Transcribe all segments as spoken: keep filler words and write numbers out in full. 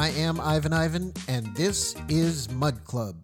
I am Ivan Ivan, and this is Mudd Club.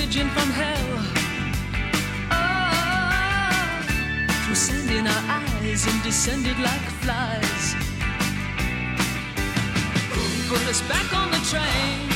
Pigeon from hell. Oh. fastened in our eyes and descended like flies. Put us back on the train.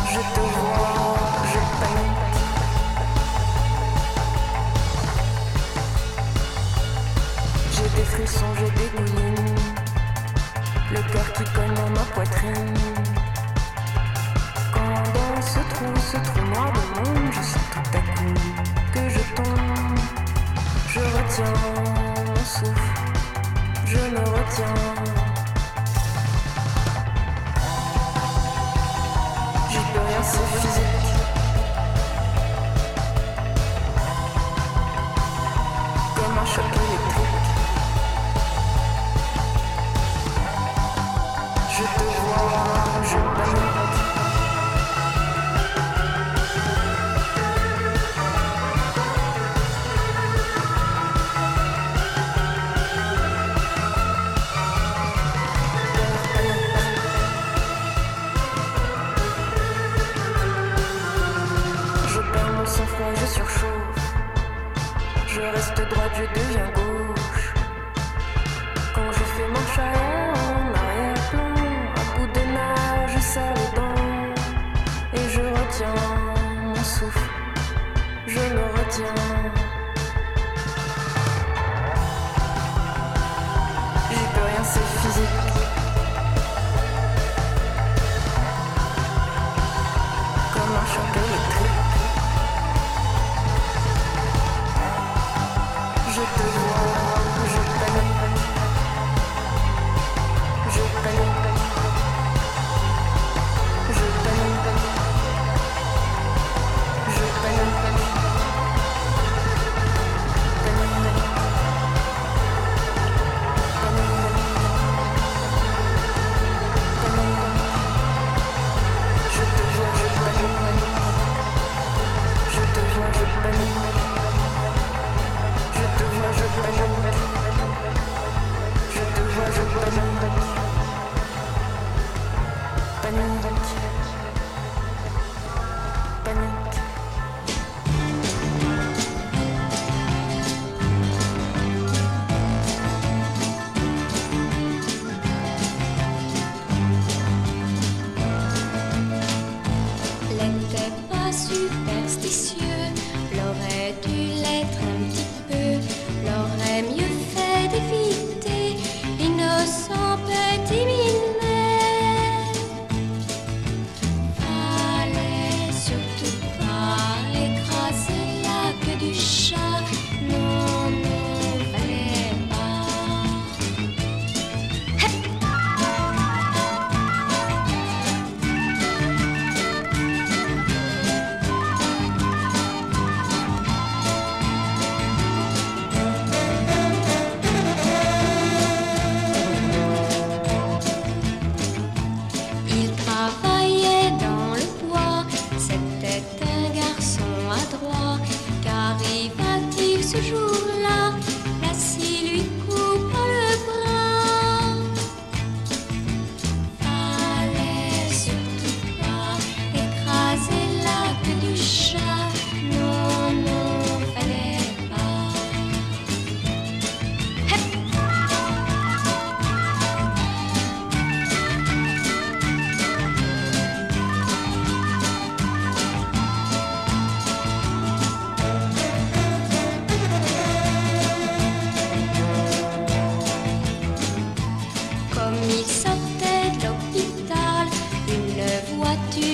Je te vois, je t'aime.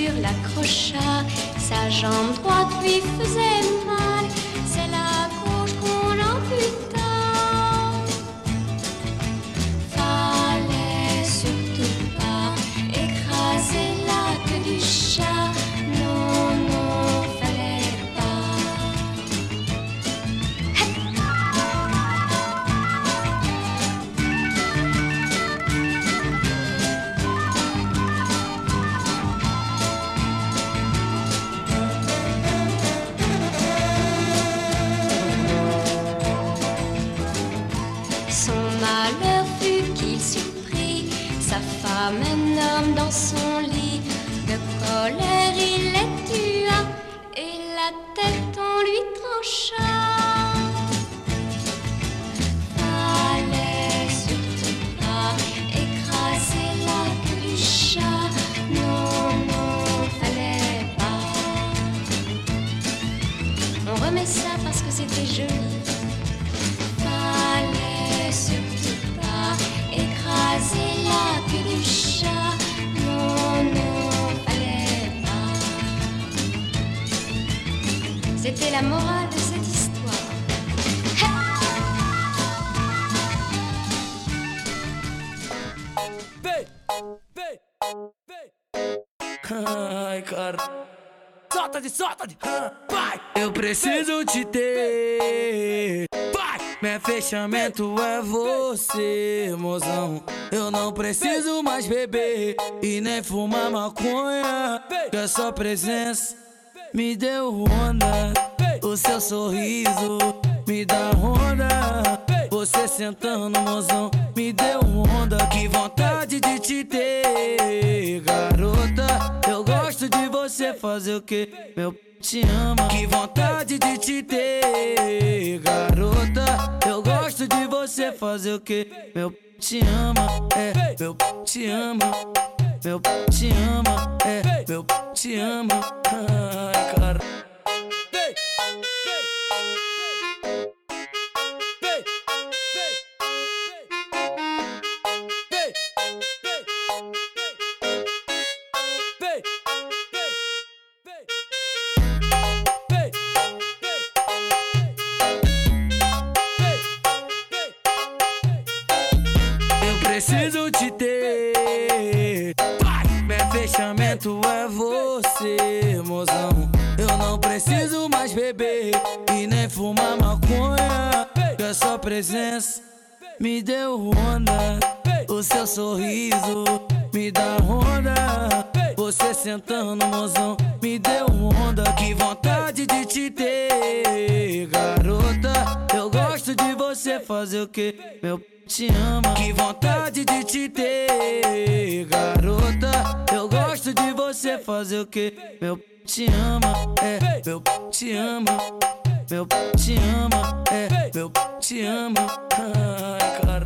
mur l'accrocha, sa jambe droite lui faisait mal, c'est la gauche qu'on amputa. Fallait surtout pas écraser la queue du chat, non, non, fallait même homme dans son lit, de colère il les tua et la tête on lui trancha. Fallait surtout pas écraser la queue du chat, non, non, fallait pas. On remet ça parce que c'était joli. Fallait surtout pas écraser la queue du chat, non, non, fallait pas. C'était la morale de cette histoire. Hey! Hey! Hey! Ai, cara. Solta de, solta de. Vai! Eu preciso te ter. Vai! Meu fechamento é você, mozão. Eu não preciso mais beber e nem fumar maconha. Que a sua presença me deu onda. O seu sorriso me dá onda. Você sentando, mozão, me deu onda. Que vontade de te ter, garota. Eu gosto de você fazer o quê? Meu p... te ama. Que vontade de te ter, garota. Eu gosto de você fazer o quê? Meu p... te ama, é, meu p... te ama. Meu p... te ama, é, meu p... te ama. Ai, cara. Preciso te ter. Meu fechamento é você, mozão. Eu não preciso mais beber e nem fumar maconha. Que a sua presença me deu onda. O seu sorriso me dá onda. Você sentando, mozão, me deu onda. Que vontade de te ter, garota. Eu gosto de você fazer o quê? Meu p... te ama. Que vontade de te ter, garota. Eu gosto de você fazer o quê? Meu p... te ama, é, meu p... te ama. Meu p... te ama, é, meu p... te ama. Ai, cara.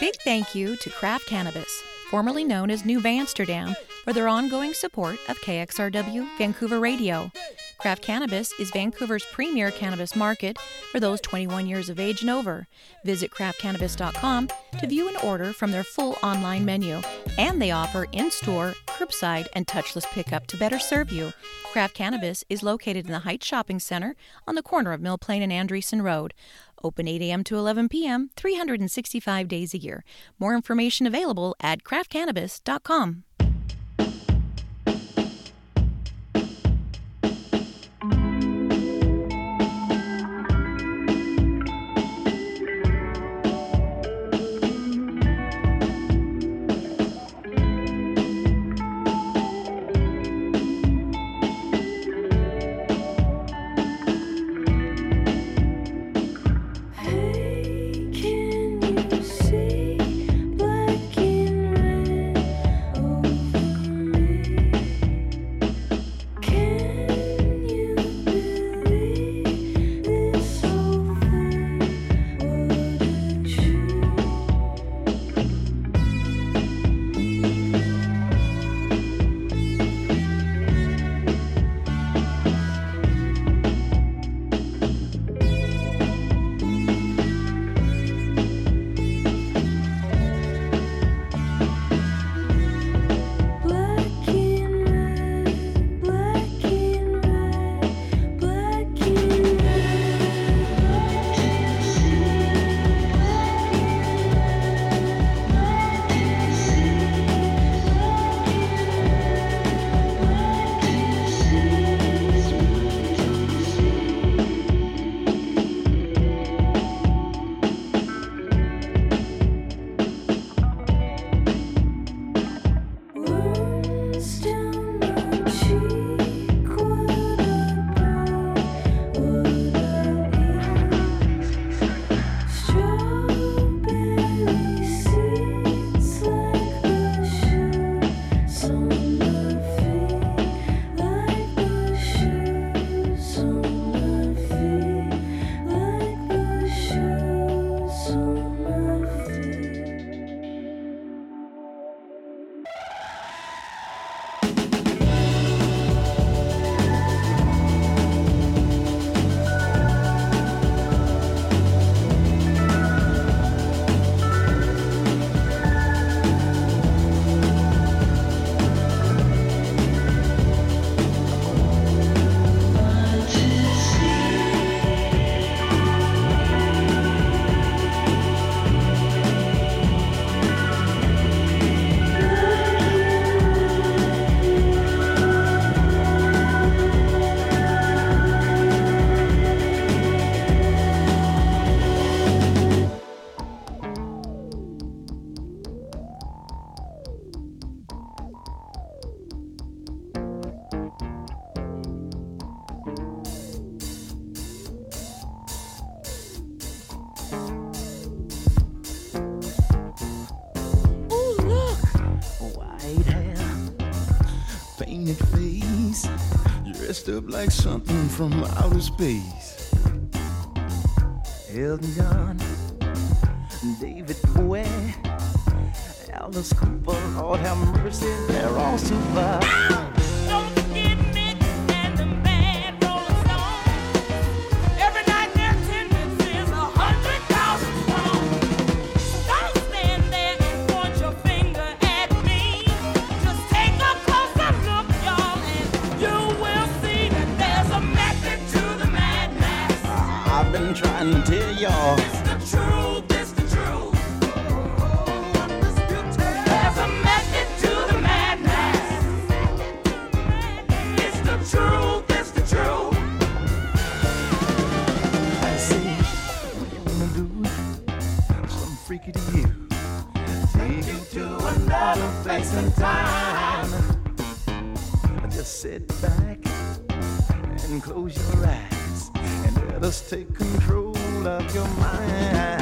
Big thank you to Craft Cannabis, formerly known as New Vansterdam, for their ongoing support of K X R W Vancouver Radio. Craft Cannabis is Vancouver's premier cannabis market for those twenty-one years of age and over. Visit craft cannabis dot com to view an order from their full online menu, and they offer in-store, curbside, and touchless pickup to better serve you. Craft Cannabis is located in the Heights Shopping Center on the corner of Mill Plain and Andreessen Road. Open eight a.m. to eleven p.m., three hundred sixty-five days a year. More information available at craft cannabis dot com. Oh, on your face. You're dressed up like something from outer space. Elton John, David Bowie, Alice Cooper, Lord have mercy, they're all super. Don't forget me and the bad rolling stone. Every night their attendance is a hundred thousand strong. Don't stand there and point your finger at me. Just take a closer look, y'all, and you will see that there's a method to the madness. Uh, I've been trying to tell y'all. It's the truth. Time. Just sit back and close your eyes and let us take control of your mind.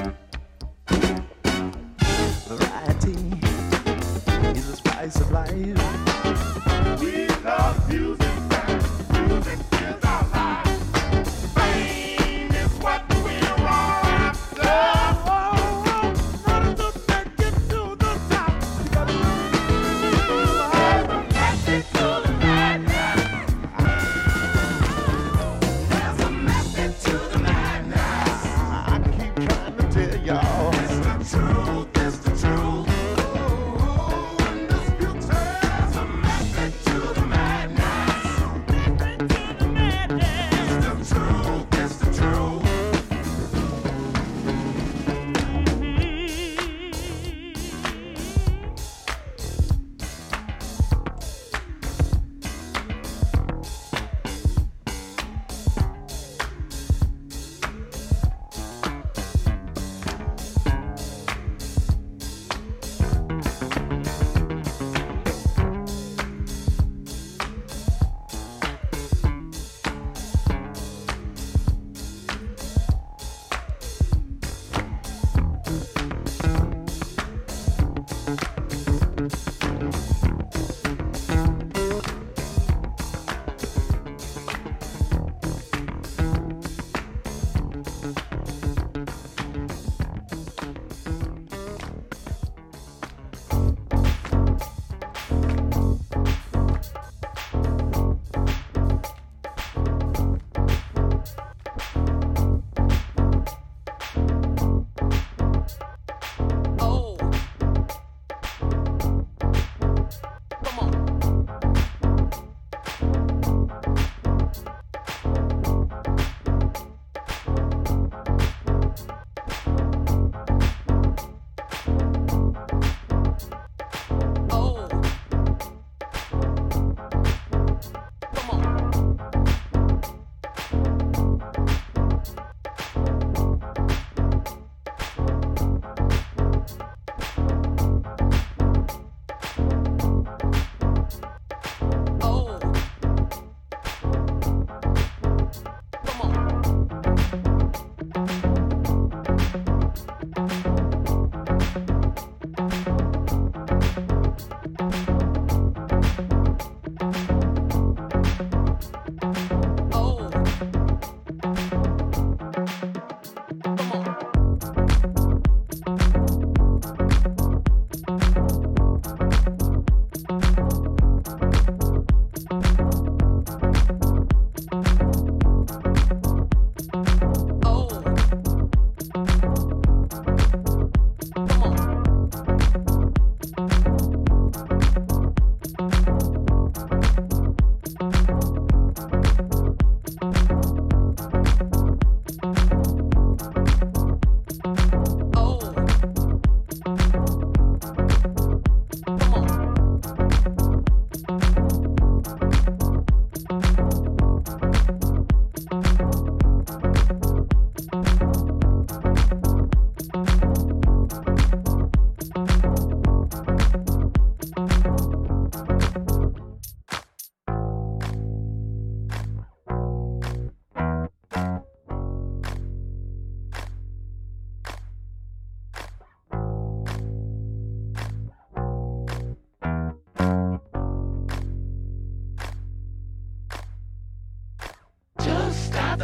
There's a method to the madness.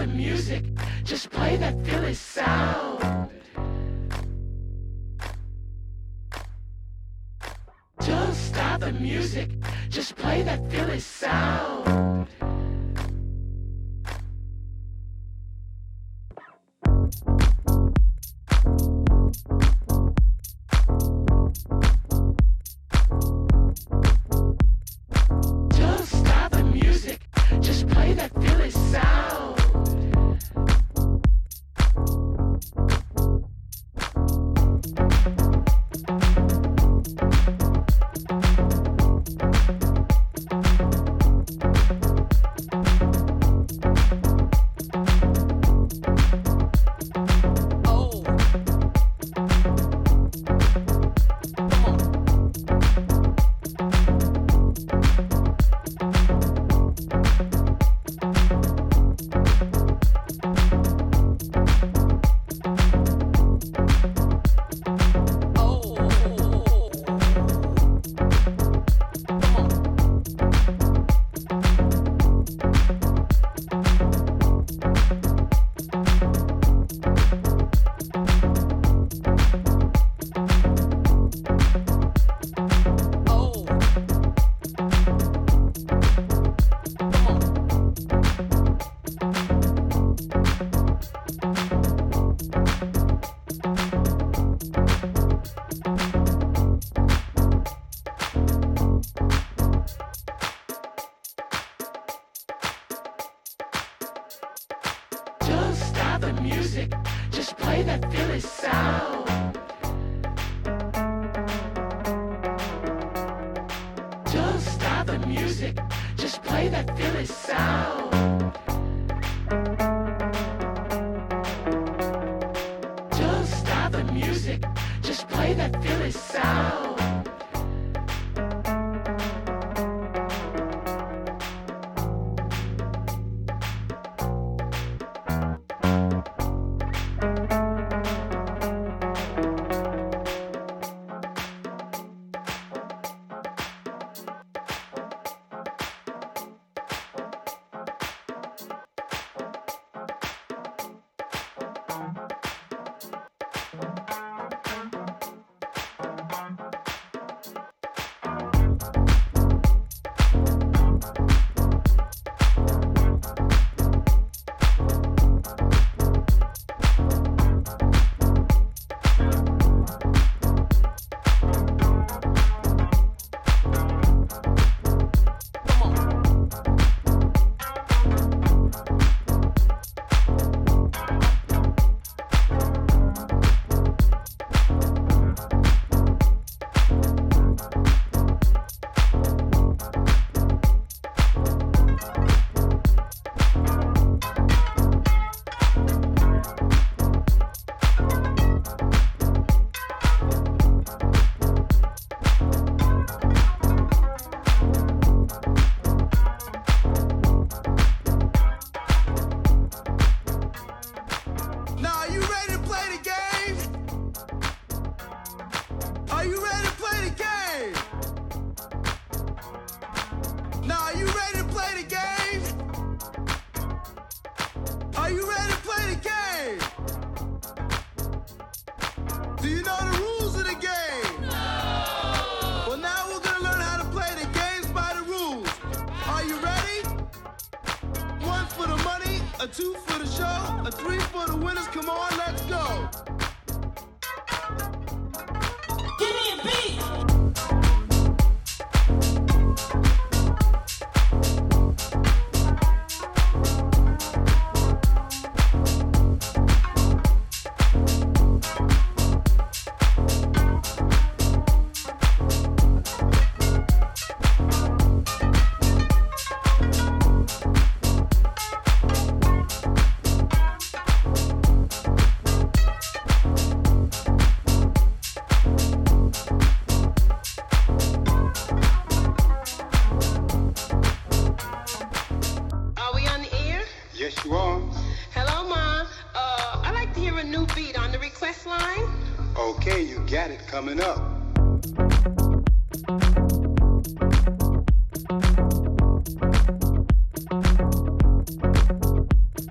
the music. Just play that Philly sound. Don't stop the music. Just play that Philly sound.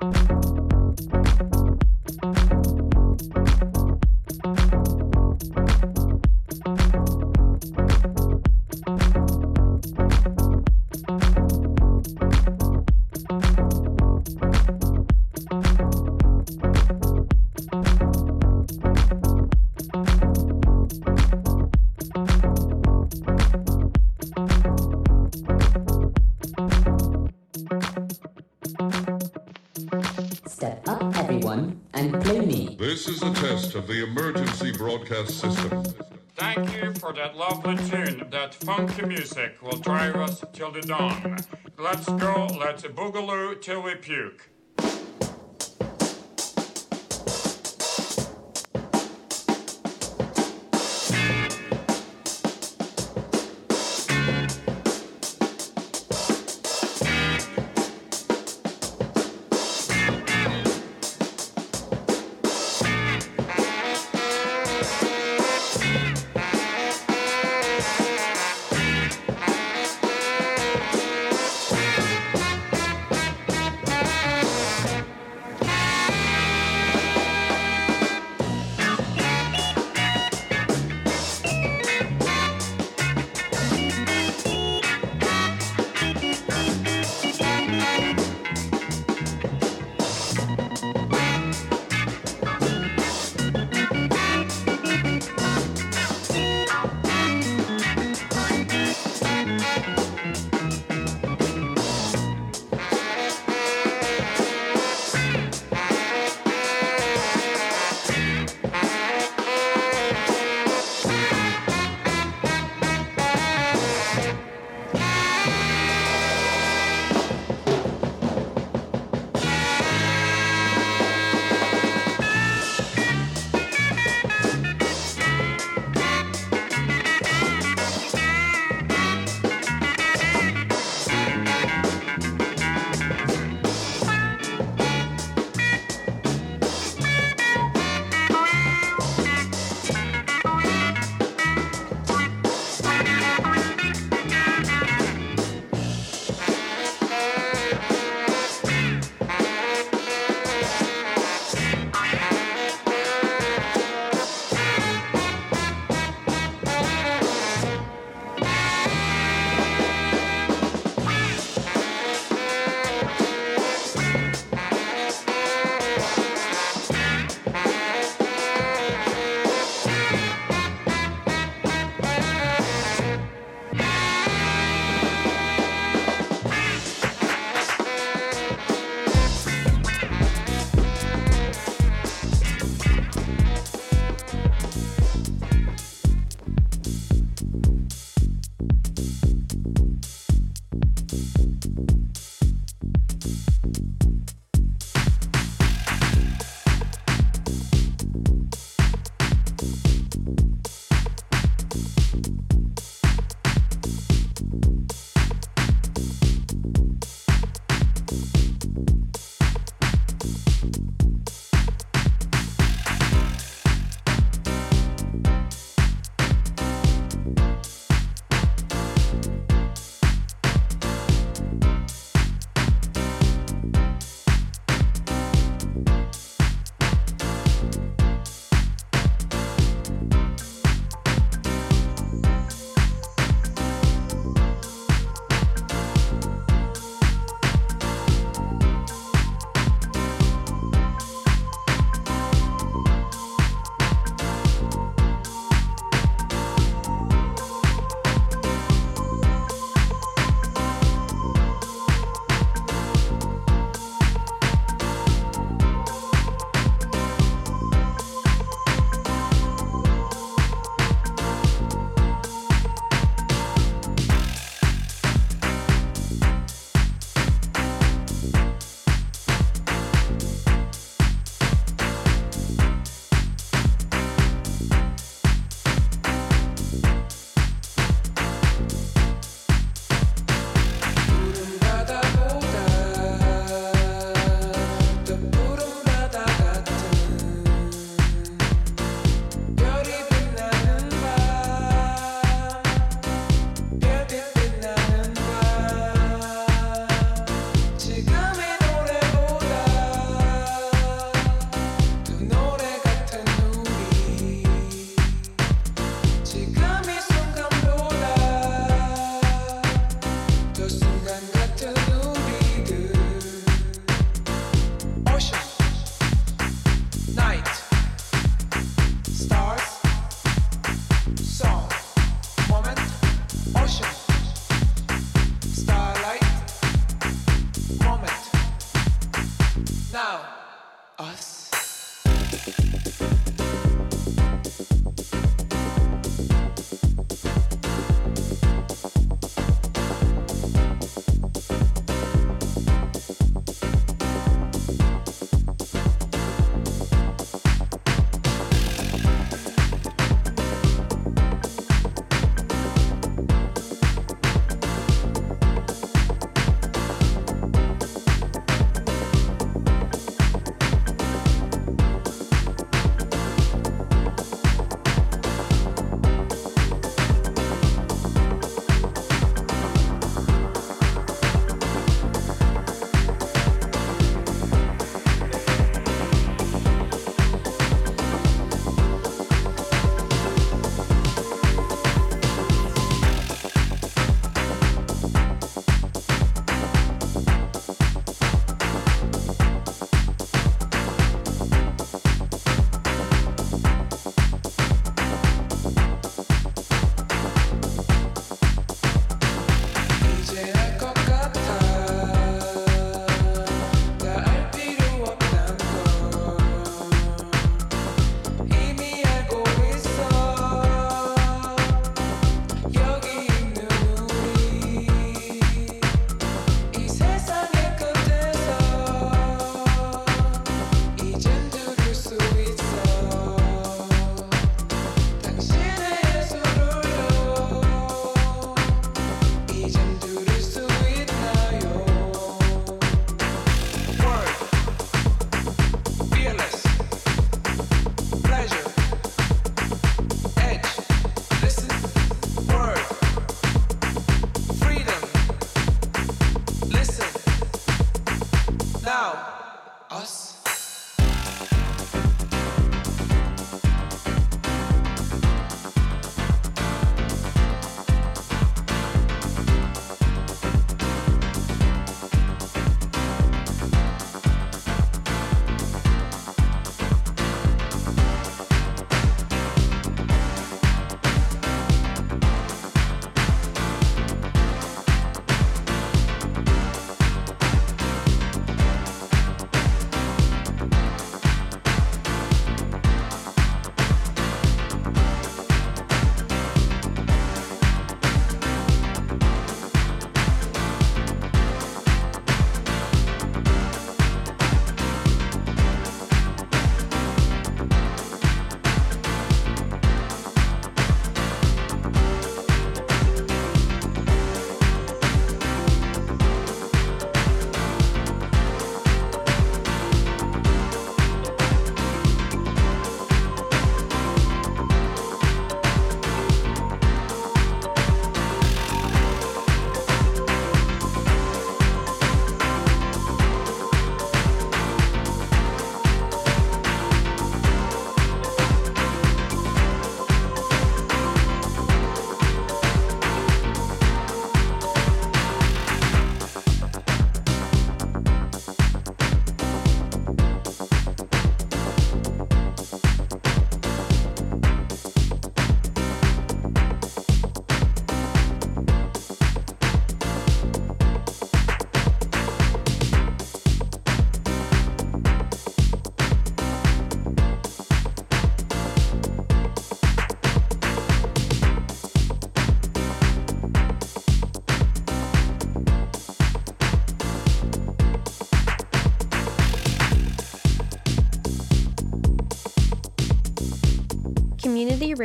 Thank you. broadcast system. Thank you for that lovely tune. That funky music will drive us till the dawn. Let's go, let's boogaloo till we puke.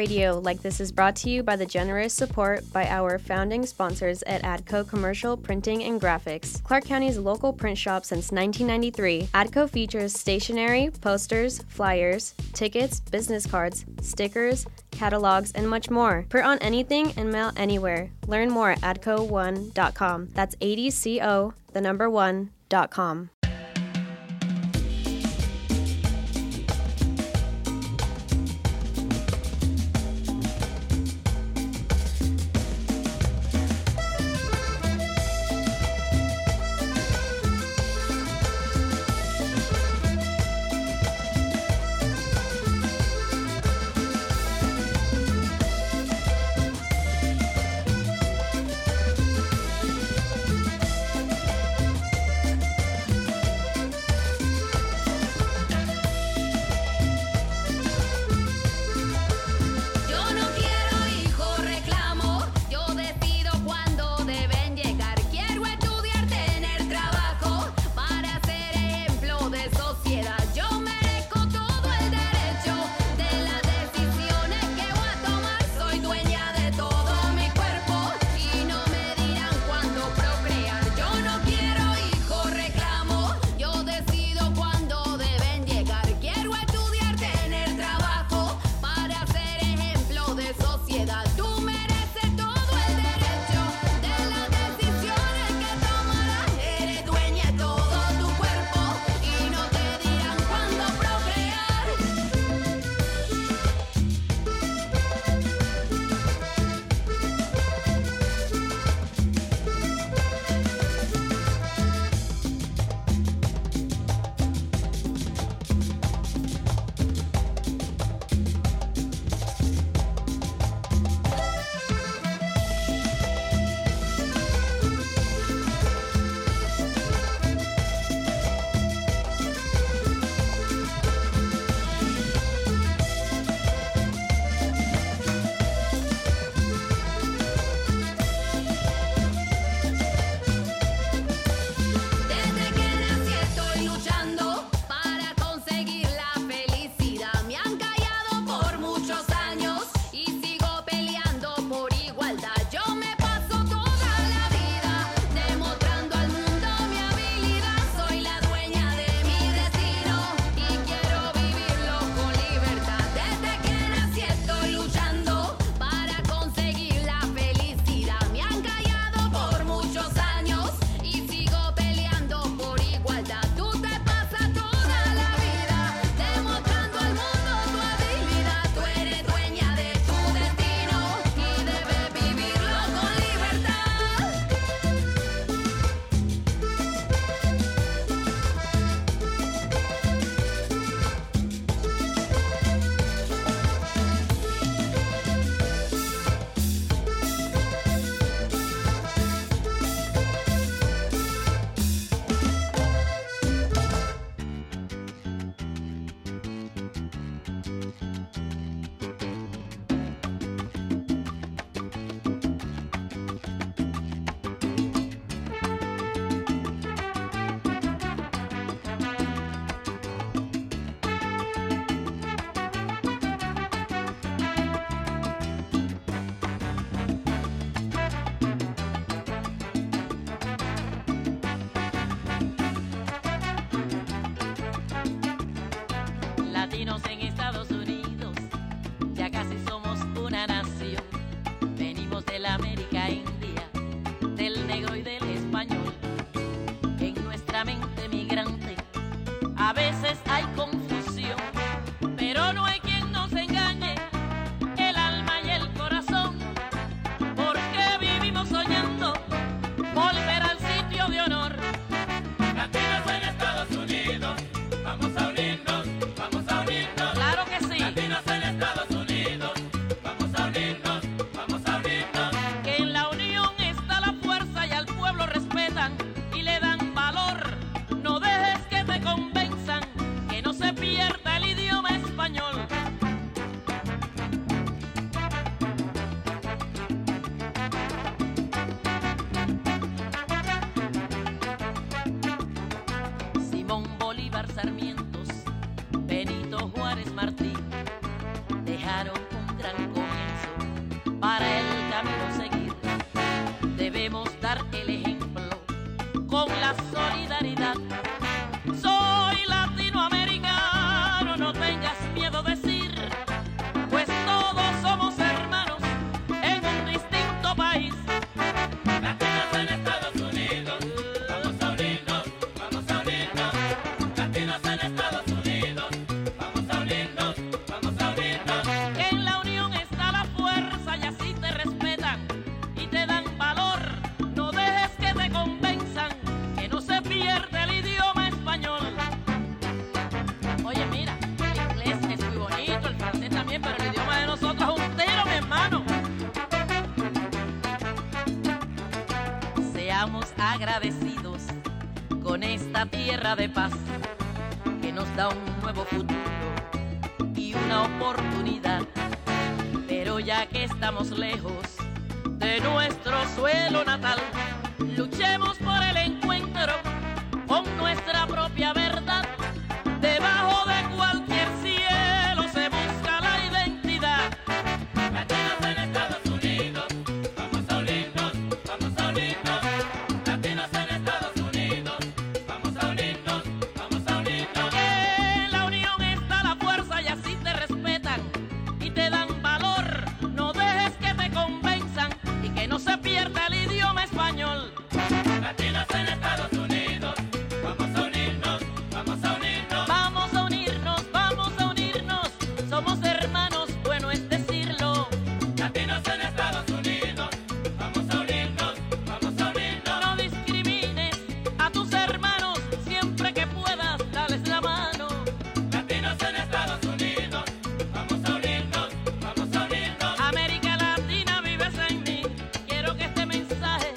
radio like this is brought to you by the generous support by our founding sponsors at A D C O Commercial Printing and Graphics, Clark County's local print shop since nineteen ninety-three. A D C O features stationery, posters, flyers, tickets, business cards, stickers, catalogs, and much more. Print on anything and mail anywhere. Learn more at A D C O one dot com. That's A D C O, the number one, dot com. solidaridad. Soy latinoamericano, no tengas miedo de decir, pues todos somos hermanos en un distinto país. Latinos en Estados Unidos, vamos a unirnos, vamos a unirnos. Latinos en Estados Unidos, vamos a unirnos, vamos a unirnos. En la unión está la fuerza y así te respetan y te dan valor. No dejes que te convenzan, que no se pierda. Agradecidos con esta tierra de paz que nos da un nuevo futuro y una oportunidad. Pero ya que estamos lejos de nuestro suelo natal, luchemos por el encuentro con nuestra propia verdad. Debajo de cualquier cielo se busca la identidad. Latinos en Estados Unidos, vamos a unirnos, vamos a unirnos. Latinos en Estados Unidos, vamos a unirnos, vamos a unirnos. Vamos a unirnos, vamos a unirnos, somos hermanos, bueno es decirlo. Latinos en Estados Unidos, vamos a unirnos, vamos a unirnos. No discrimines a tus hermanos, siempre que puedas, dales la mano. Latinos en Estados Unidos, vamos a unirnos, vamos a unirnos. América Latina, vives en mí, quiero que este mensaje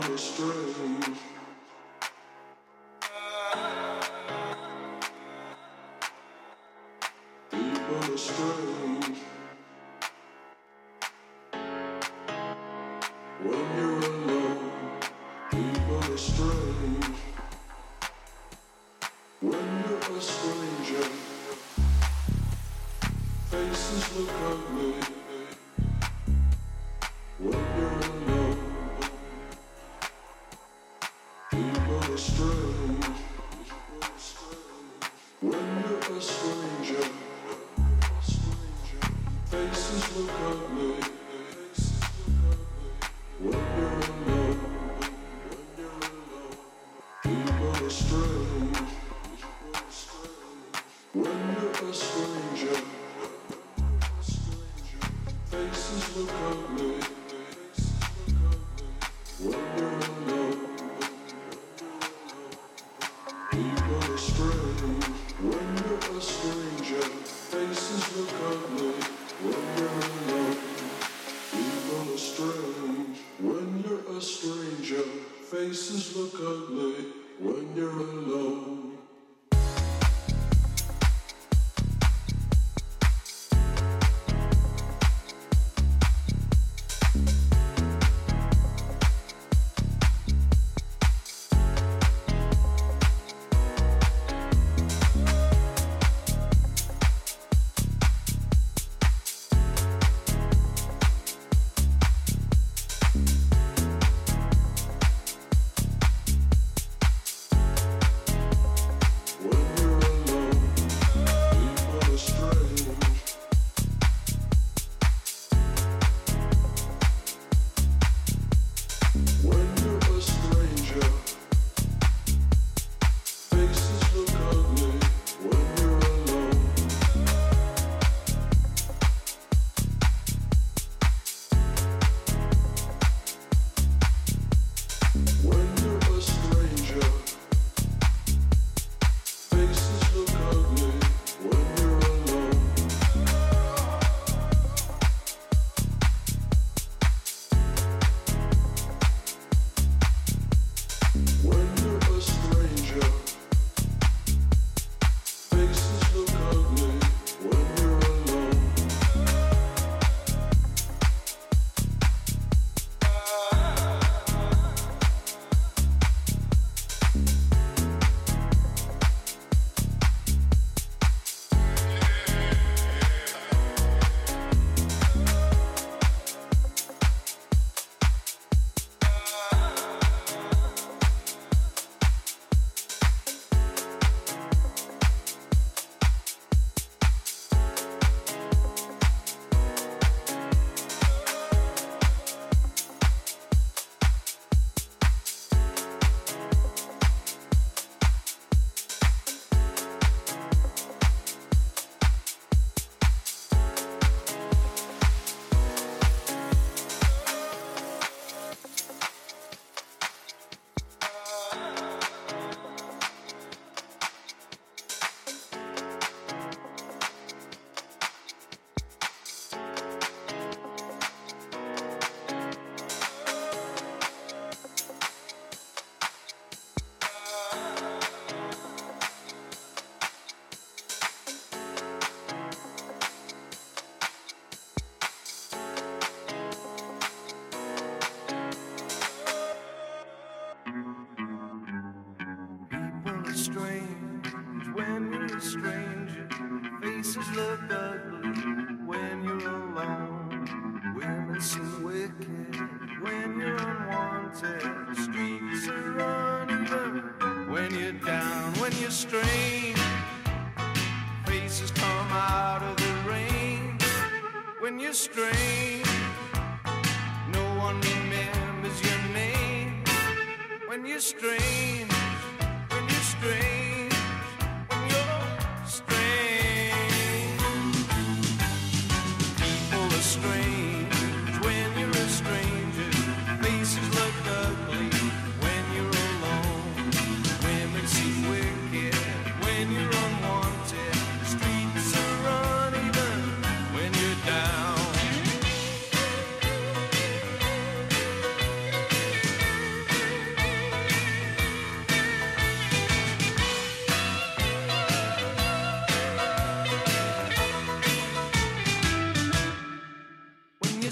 going astray. People astray. When you're alone, people astray. When you're a stranger, faces look ugly.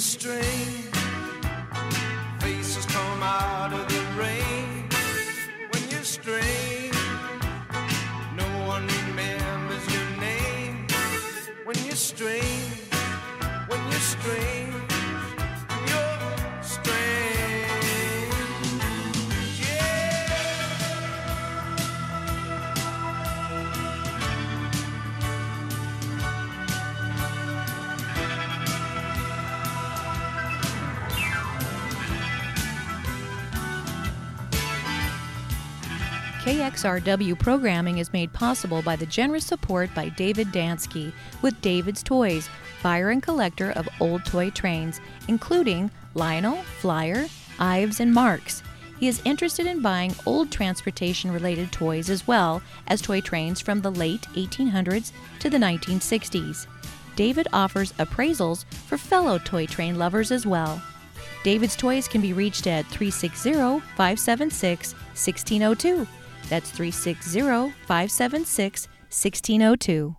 string. Faces come out of the rain when you string. No one remembers your name when you string. When you string. K X R W programming is made possible by the generous support by David Dansky with David's Toys, buyer and collector of old toy trains, including Lionel, Flyer, Ives, and Marx. He is interested in buying old transportation-related toys as well as toy trains from the late eighteen hundreds to the nineteen sixties. David offers appraisals for fellow toy train lovers as well. David's Toys can be reached at three six zero, five seven six, one six zero two. That's three six zero, five seven six, one six zero two.